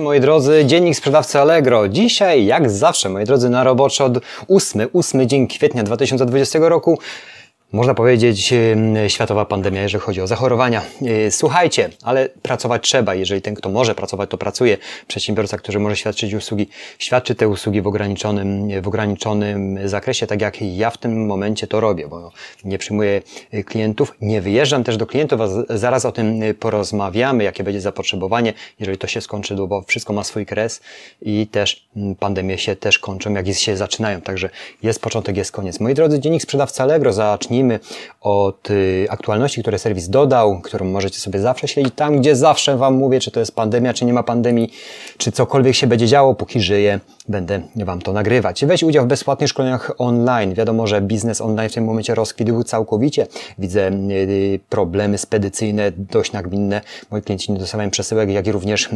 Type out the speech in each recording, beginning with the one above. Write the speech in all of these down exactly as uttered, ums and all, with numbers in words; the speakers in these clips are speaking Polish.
Moi drodzy, dziennik sprzedawcy Allegro. Dzisiaj, jak zawsze, moi drodzy, na roboczo od ósmego ósmego dzień kwietnia dwa tysiące dwudziestego roku. Można powiedzieć, światowa pandemia, jeżeli chodzi o zachorowania. Słuchajcie, ale pracować trzeba. Jeżeli ten, kto może pracować, to pracuje. Przedsiębiorca, który może świadczyć usługi, świadczy te usługi w ograniczonym, w ograniczonym zakresie, tak jak ja w tym momencie to robię, bo nie przyjmuję klientów, nie wyjeżdżam też do klientów, a zaraz o tym porozmawiamy, jakie będzie zapotrzebowanie, jeżeli to się skończy, bo wszystko ma swój kres i też pandemie się też kończą, jak się zaczynają. Także jest początek, jest koniec. Moi drodzy, dziennik sprzedawcy Allegro. Zacznijmy od aktualności, które serwis dodał, którą możecie sobie zawsze śledzić tam, gdzie zawsze Wam mówię, czy to jest pandemia, czy nie ma pandemii, czy cokolwiek się będzie działo, póki żyję, będę Wam to nagrywać. Weź udział w bezpłatnych szkoleniach online. Wiadomo, że biznes online w tym momencie rozkwitł całkowicie. Widzę problemy spedycyjne, dość nagminne. Moi klienci nie dostawają przesyłek, jak i również,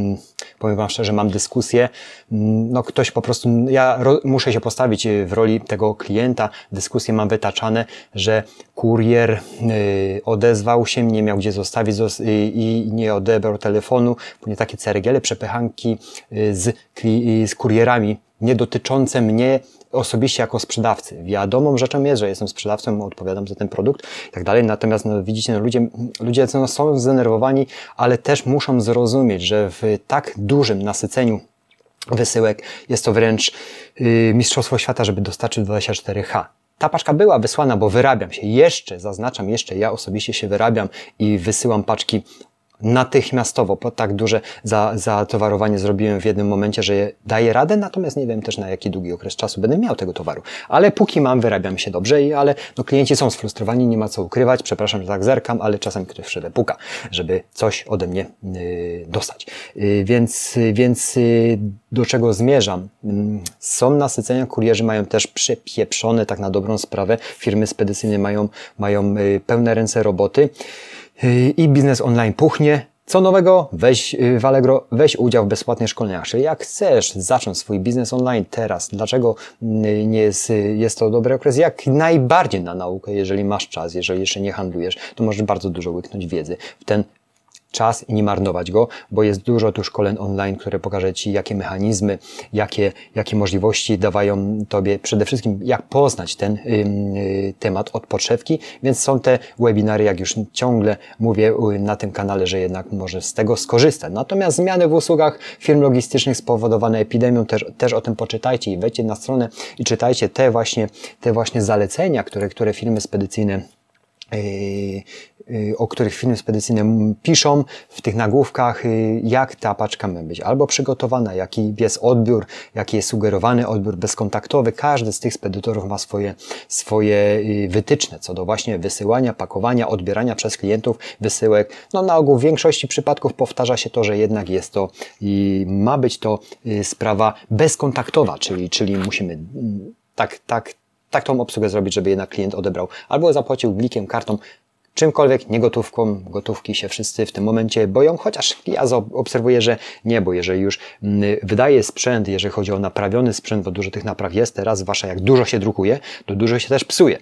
powiem Wam szczerze, mam dyskusję. No ktoś po prostu, ja muszę się postawić w roli tego klienta. Dyskusje mam wytaczane, że kurier y, odezwał się, nie miał gdzie zostawić zos y, i nie odebrał telefonu. Nie takie ceregiele, przepychanki y, z, y, z kurierami nie dotyczące mnie osobiście jako sprzedawcy. Wiadomą rzeczą jest, że jestem sprzedawcą, odpowiadam za ten produkt i tak dalej. Natomiast no, widzicie, no, ludzie, ludzie no, są zdenerwowani, ale też muszą zrozumieć, że w tak dużym nasyceniu wysyłek jest to wręcz y, mistrzostwo świata, żeby dostarczyć dwadzieścia cztery godziny. Ta paczka była wysłana, bo wyrabiam się. Jeszcze, zaznaczam, jeszcze ja osobiście się wyrabiam i wysyłam paczki natychmiastowo, bo tak duże zatowarowanie zrobiłem w jednym momencie, że daję radę, natomiast nie wiem też, na jaki długi okres czasu będę miał tego towaru. Ale póki mam, wyrabiam się dobrze, i ale no, klienci są sfrustrowani, nie ma co ukrywać, przepraszam, że tak zerkam, ale czasem ktoś szybę puka, żeby coś ode mnie y, dostać. Y, więc więc y, do czego zmierzam? Y, są nasycenia, kurierzy mają też przepieprzone, tak na dobrą sprawę, firmy spedycyjne mają, mają y, pełne ręce roboty, i biznes online puchnie. Co nowego? Weź w Allegro, weź udział w bezpłatnych szkoleniach. Czyli jak chcesz zacząć swój biznes online teraz, dlaczego nie jest, jest to dobry okres? Jak najbardziej na naukę, jeżeli masz czas, jeżeli jeszcze nie handlujesz, to możesz bardzo dużo łyknąć wiedzy w ten czas i nie marnować go, bo jest dużo tu szkoleń online, które pokażę Ci, jakie mechanizmy, jakie, jakie możliwości dawają Tobie, przede wszystkim jak poznać ten yy, temat od podszewki, więc są te webinary, jak już ciągle mówię yy, na tym kanale, że jednak może z tego skorzystać. Natomiast zmiany w usługach firm logistycznych spowodowane epidemią, też, też o tym poczytajcie i wejdźcie na stronę i czytajcie te właśnie, te właśnie zalecenia, które, które firmy spedycyjne o których firmy spedycyjne piszą w tych nagłówkach, jak ta paczka ma być albo przygotowana, jaki jest odbiór, jaki jest sugerowany odbiór bezkontaktowy. Każdy z tych spedytorów ma swoje, swoje wytyczne co do właśnie wysyłania, pakowania, odbierania przez klientów wysyłek. No na ogół w większości przypadków powtarza się to, że jednak jest to i ma być to sprawa bezkontaktowa, czyli, czyli musimy tak, tak, tak tą obsługę zrobić, żeby jednak klient odebrał albo zapłacił blikiem, kartą, czymkolwiek, nie gotówką. Gotówki się wszyscy w tym momencie boją, chociaż ja obserwuję, że nie, bo jeżeli już wydaje sprzęt, jeżeli chodzi o naprawiony sprzęt, bo dużo tych napraw jest teraz, zwłaszcza jak dużo się drukuje, to dużo się też psuje.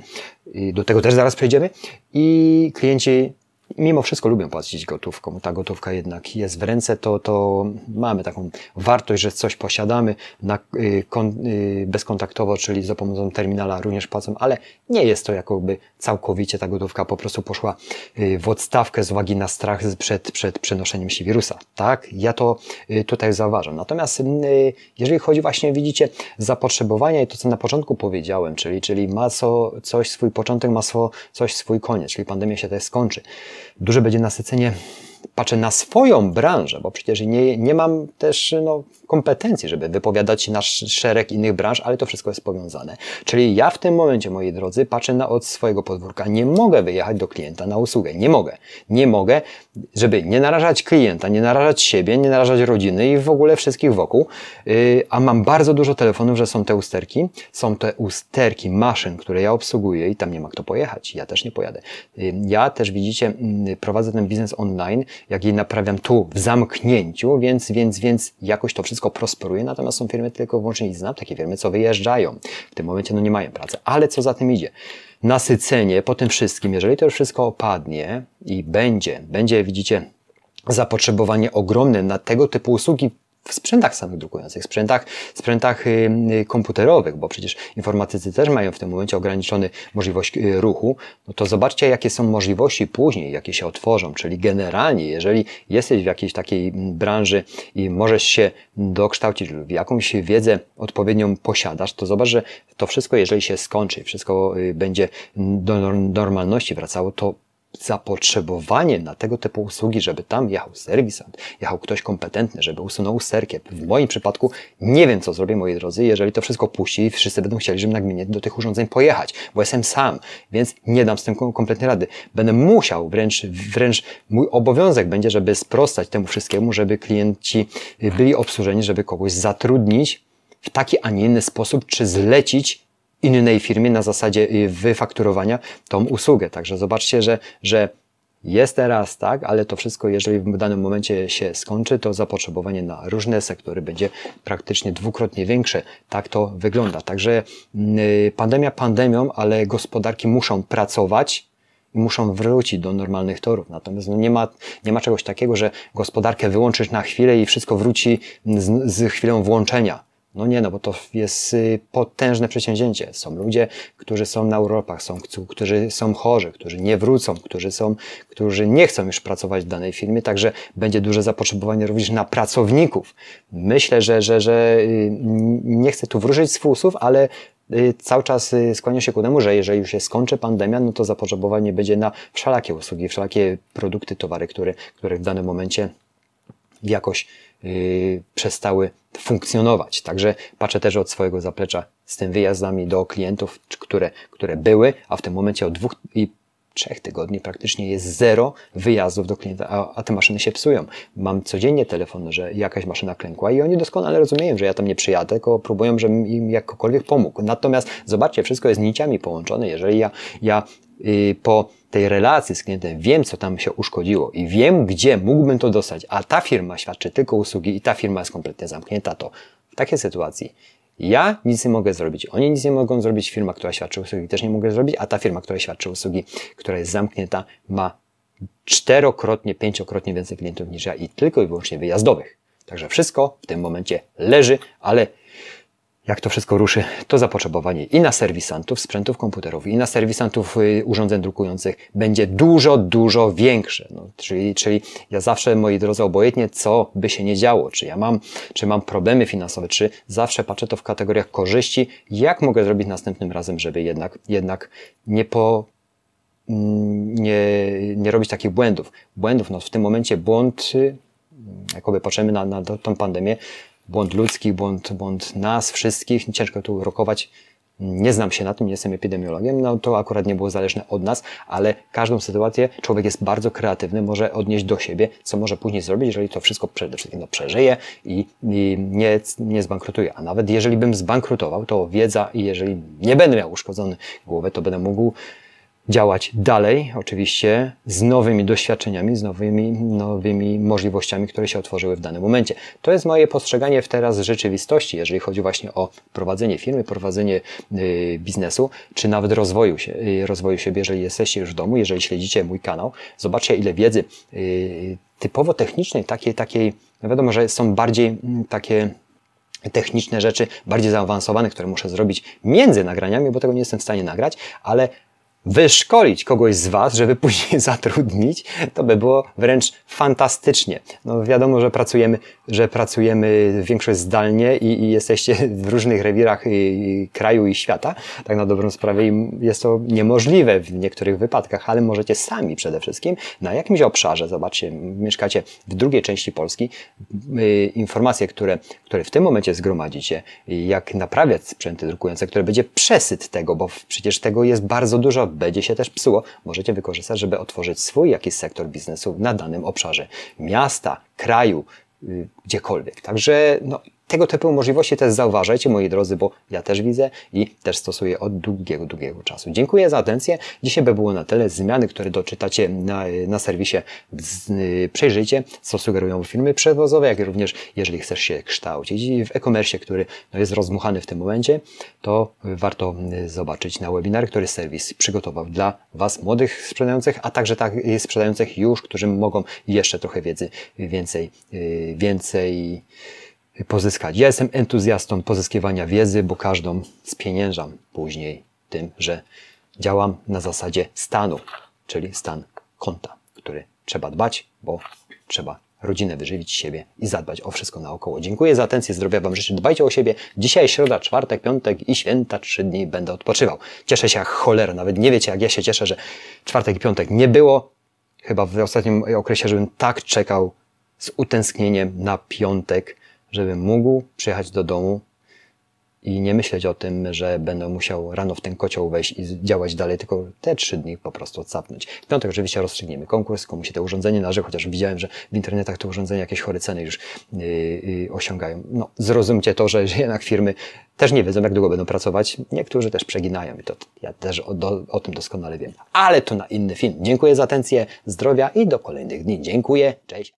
I do tego też zaraz przejdziemy i klienci mimo wszystko lubią płacić gotówką. Ta gotówka jednak jest w ręce, to, to mamy taką wartość, że coś posiadamy na, y, kon, y, bezkontaktowo, czyli za pomocą terminala również płacą, ale nie jest to jakoby całkowicie ta gotówka po prostu poszła y, w odstawkę z uwagi na strach przed, przed przenoszeniem się wirusa. Tak, ja to y, tutaj zauważam. Natomiast y, jeżeli chodzi właśnie, widzicie, zapotrzebowania i to, co na początku powiedziałem, czyli, czyli ma co, coś swój początek, ma co, coś swój koniec, czyli pandemia się też skończy. Duże będzie nasycenie, patrzę na swoją branżę, bo przecież nie, nie mam też no, kompetencji, żeby wypowiadać się na szereg innych branż, ale to wszystko jest powiązane. Czyli ja w tym momencie, moi drodzy, patrzę na od swojego podwórka. Nie mogę wyjechać do klienta na usługę. Nie mogę. Nie mogę, żeby nie narażać klienta, nie narażać siebie, nie narażać rodziny i w ogóle wszystkich wokół. Yy, a mam bardzo dużo telefonów, że są te usterki. Są te usterki maszyn, które ja obsługuję i tam nie ma kto pojechać. Ja też nie pojadę. Yy, ja też, widzicie, yy, prowadzę ten biznes online, jak jej naprawiam tu w zamknięciu, więc, więc, więc jakoś to wszystko prosperuje, natomiast są firmy tylko wyłącznie, znam takie firmy, co wyjeżdżają. W tym momencie no nie mają pracy, ale co za tym idzie? Nasycenie po tym wszystkim, jeżeli to już wszystko opadnie i będzie, będzie, widzicie, zapotrzebowanie ogromne na tego typu usługi, w sprzętach samodrukujących, sprzętach, sprzętach komputerowych, bo przecież informatycy też mają w tym momencie ograniczony możliwość ruchu, no to zobaczcie, jakie są możliwości później, jakie się otworzą, czyli generalnie, jeżeli jesteś w jakiejś takiej branży i możesz się dokształcić lub jakąś wiedzę odpowiednią posiadasz, to zobacz, że to wszystko, jeżeli się skończy, wszystko będzie do normalności wracało, to zapotrzebowanie na tego typu usługi, żeby tam jechał serwisant, jechał ktoś kompetentny, żeby usunął serkiep. W moim przypadku nie wiem, co zrobię, moi drodzy, jeżeli to wszystko puści i wszyscy będą chcieli, żebym nagminnie do tych urządzeń pojechać, bo jestem sam, więc nie dam z tym kompletnie rady. Będę musiał, wręcz, wręcz mój obowiązek będzie, żeby sprostać temu wszystkiemu, żeby klienci byli obsłużeni, żeby kogoś zatrudnić w taki, a nie inny sposób, czy zlecić innej firmie na zasadzie wyfakturowania tą usługę. Także zobaczcie, że, że jest teraz tak, ale to wszystko, jeżeli w danym momencie się skończy, to zapotrzebowanie na różne sektory będzie praktycznie dwukrotnie większe. Tak to wygląda. Także pandemia pandemią, ale gospodarki muszą pracować i muszą wrócić do normalnych torów. Natomiast no nie, ma, nie ma czegoś takiego, że gospodarkę wyłączysz na chwilę i wszystko wróci z, z chwilą włączenia. No nie, no bo to jest potężne przedsięwzięcie. Są ludzie, którzy są na urlopach, są, którzy są chorzy, którzy nie wrócą, którzy, są, którzy nie chcą już pracować w danej firmie, także będzie duże zapotrzebowanie również na pracowników. Myślę, że, że, że nie chcę tu wróżyć z fusów, ale cały czas skłania się ku temu, że jeżeli już się skończy pandemia, no to zapotrzebowanie będzie na wszelakie usługi, wszelakie produkty, towary, które, które w danym momencie jakoś Yy, przestały funkcjonować. Także patrzę też od swojego zaplecza z tym wyjazdami do klientów, które, które były, a w tym momencie od dwóch i trzech tygodni praktycznie jest zero wyjazdów do klienta, a, a te maszyny się psują. Mam codziennie telefon, że jakaś maszyna klękła i oni doskonale rozumieją, że ja tam nie przyjadę, tylko próbują, żebym im jakkolwiek pomógł. Natomiast zobaczcie, wszystko jest niciami połączone. Jeżeli ja, ja yy, po tej relacji z klientem wiem, co tam się uszkodziło i wiem, gdzie mógłbym to dostać, a ta firma świadczy tylko usługi i ta firma jest kompletnie zamknięta, to w takiej sytuacji ja nic nie mogę zrobić, oni nic nie mogą zrobić, firma, która świadczy usługi też nie mogę zrobić, a ta firma, która świadczy usługi, która jest zamknięta, ma czterokrotnie, pięciokrotnie więcej klientów niż ja i tylko i wyłącznie wyjazdowych. Także wszystko w tym momencie leży, ale jak to wszystko ruszy, to zapotrzebowanie i na serwisantów sprzętów komputerowych, i na serwisantów urządzeń drukujących będzie dużo, dużo większe. No, czyli, czyli ja zawsze, moi drodzy, obojętnie co by się nie działo, czy ja mam, czy mam problemy finansowe, czy zawsze patrzę to w kategoriach korzyści, jak mogę zrobić następnym razem, żeby jednak, jednak nie po... nie, nie robić takich błędów. Błędów, no w tym momencie błąd, jakoby patrzymy na, na tą pandemię, błąd ludzki, błąd, błąd nas wszystkich, ciężko tu rokować, nie znam się na tym, nie jestem epidemiologiem, no to akurat nie było zależne od nas, ale każdą sytuację człowiek jest bardzo kreatywny, może odnieść do siebie, co może później zrobić, jeżeli to wszystko przede wszystkim no, przeżyje i, i nie, nie zbankrutuje. A nawet jeżeli bym zbankrutował, to wiedza i jeżeli nie będę miał uszkodzonej głowy, to będę mógł działać dalej, oczywiście z nowymi doświadczeniami, z nowymi, nowymi możliwościami, które się otworzyły w danym momencie. To jest moje postrzeganie w teraz rzeczywistości, jeżeli chodzi właśnie o prowadzenie firmy, prowadzenie y, biznesu, czy nawet rozwoju, się, y, rozwoju siebie, jeżeli jesteście już w domu, jeżeli śledzicie mój kanał, zobaczcie ile wiedzy y, typowo technicznej, takiej, takiej, no wiadomo, że są bardziej y, takie techniczne rzeczy, bardziej zaawansowane, które muszę zrobić między nagraniami, bo tego nie jestem w stanie nagrać, ale wyszkolić kogoś z Was, żeby później zatrudnić, to by było wręcz fantastycznie. No wiadomo, że pracujemy, że pracujemy większość zdalnie i, i jesteście w różnych rewirach i, i kraju i świata, tak na dobrą sprawę i jest to niemożliwe w niektórych wypadkach, ale możecie sami przede wszystkim na jakimś obszarze, zobaczcie, mieszkacie w drugiej części Polski, y, informacje, które, które w tym momencie zgromadzicie, jak naprawiać sprzęty drukujące, które będzie przesyt tego, bo przecież tego jest bardzo dużo, będzie się też psuło, możecie wykorzystać, żeby otworzyć swój jakiś sektor biznesu na danym obszarze miasta, kraju, yy, gdziekolwiek. Także no, tego typu możliwości też zauważajcie, moi drodzy, bo ja też widzę i też stosuję od długiego, długiego czasu. Dziękuję za atencję. Dzisiaj by było na tyle. Zmiany, które doczytacie na, na serwisie, z, yy, przejrzyjcie, co sugerują firmy przewozowe, jak również jeżeli chcesz się kształcić i w e-commerce, który no, jest rozmuchany w tym momencie, to warto zobaczyć na webinar, który serwis przygotował dla Was, młodych sprzedających, a także tak sprzedających już, którzy mogą jeszcze trochę wiedzy, więcej, yy, więcej pozyskać. Ja jestem entuzjastą pozyskiwania wiedzy, bo każdą spieniężam później tym, że działam na zasadzie stanu, czyli stan konta, który trzeba dbać, bo trzeba rodzinę wyżywić, siebie i zadbać o wszystko naokoło. Dziękuję za atencję, zdrowia Wam życzę, dbajcie o siebie. Dzisiaj środa, czwartek, piątek i święta, trzy dni będę odpoczywał. Cieszę się jak cholera, nawet nie wiecie jak ja się cieszę, że czwartek i piątek nie było. Chyba w ostatnim okresie, żebym tak czekał z utęsknieniem na piątek, żebym mógł przyjechać do domu i nie myśleć o tym, że będę musiał rano w ten kocioł wejść i działać dalej, tylko te trzy dni po prostu odsapnąć. W piątek oczywiście rozstrzygniemy konkurs, komu się to urządzenie należy, chociaż widziałem, że w internetach to urządzenia jakieś chore ceny już yy, yy, osiągają. No, zrozumcie to, że jednak firmy też nie wiedzą, jak długo będą pracować. Niektórzy też przeginają i to ja też o, do, o tym doskonale wiem. Ale to na inny film. Dziękuję za atencję, zdrowia i do kolejnych dni. Dziękuję, cześć.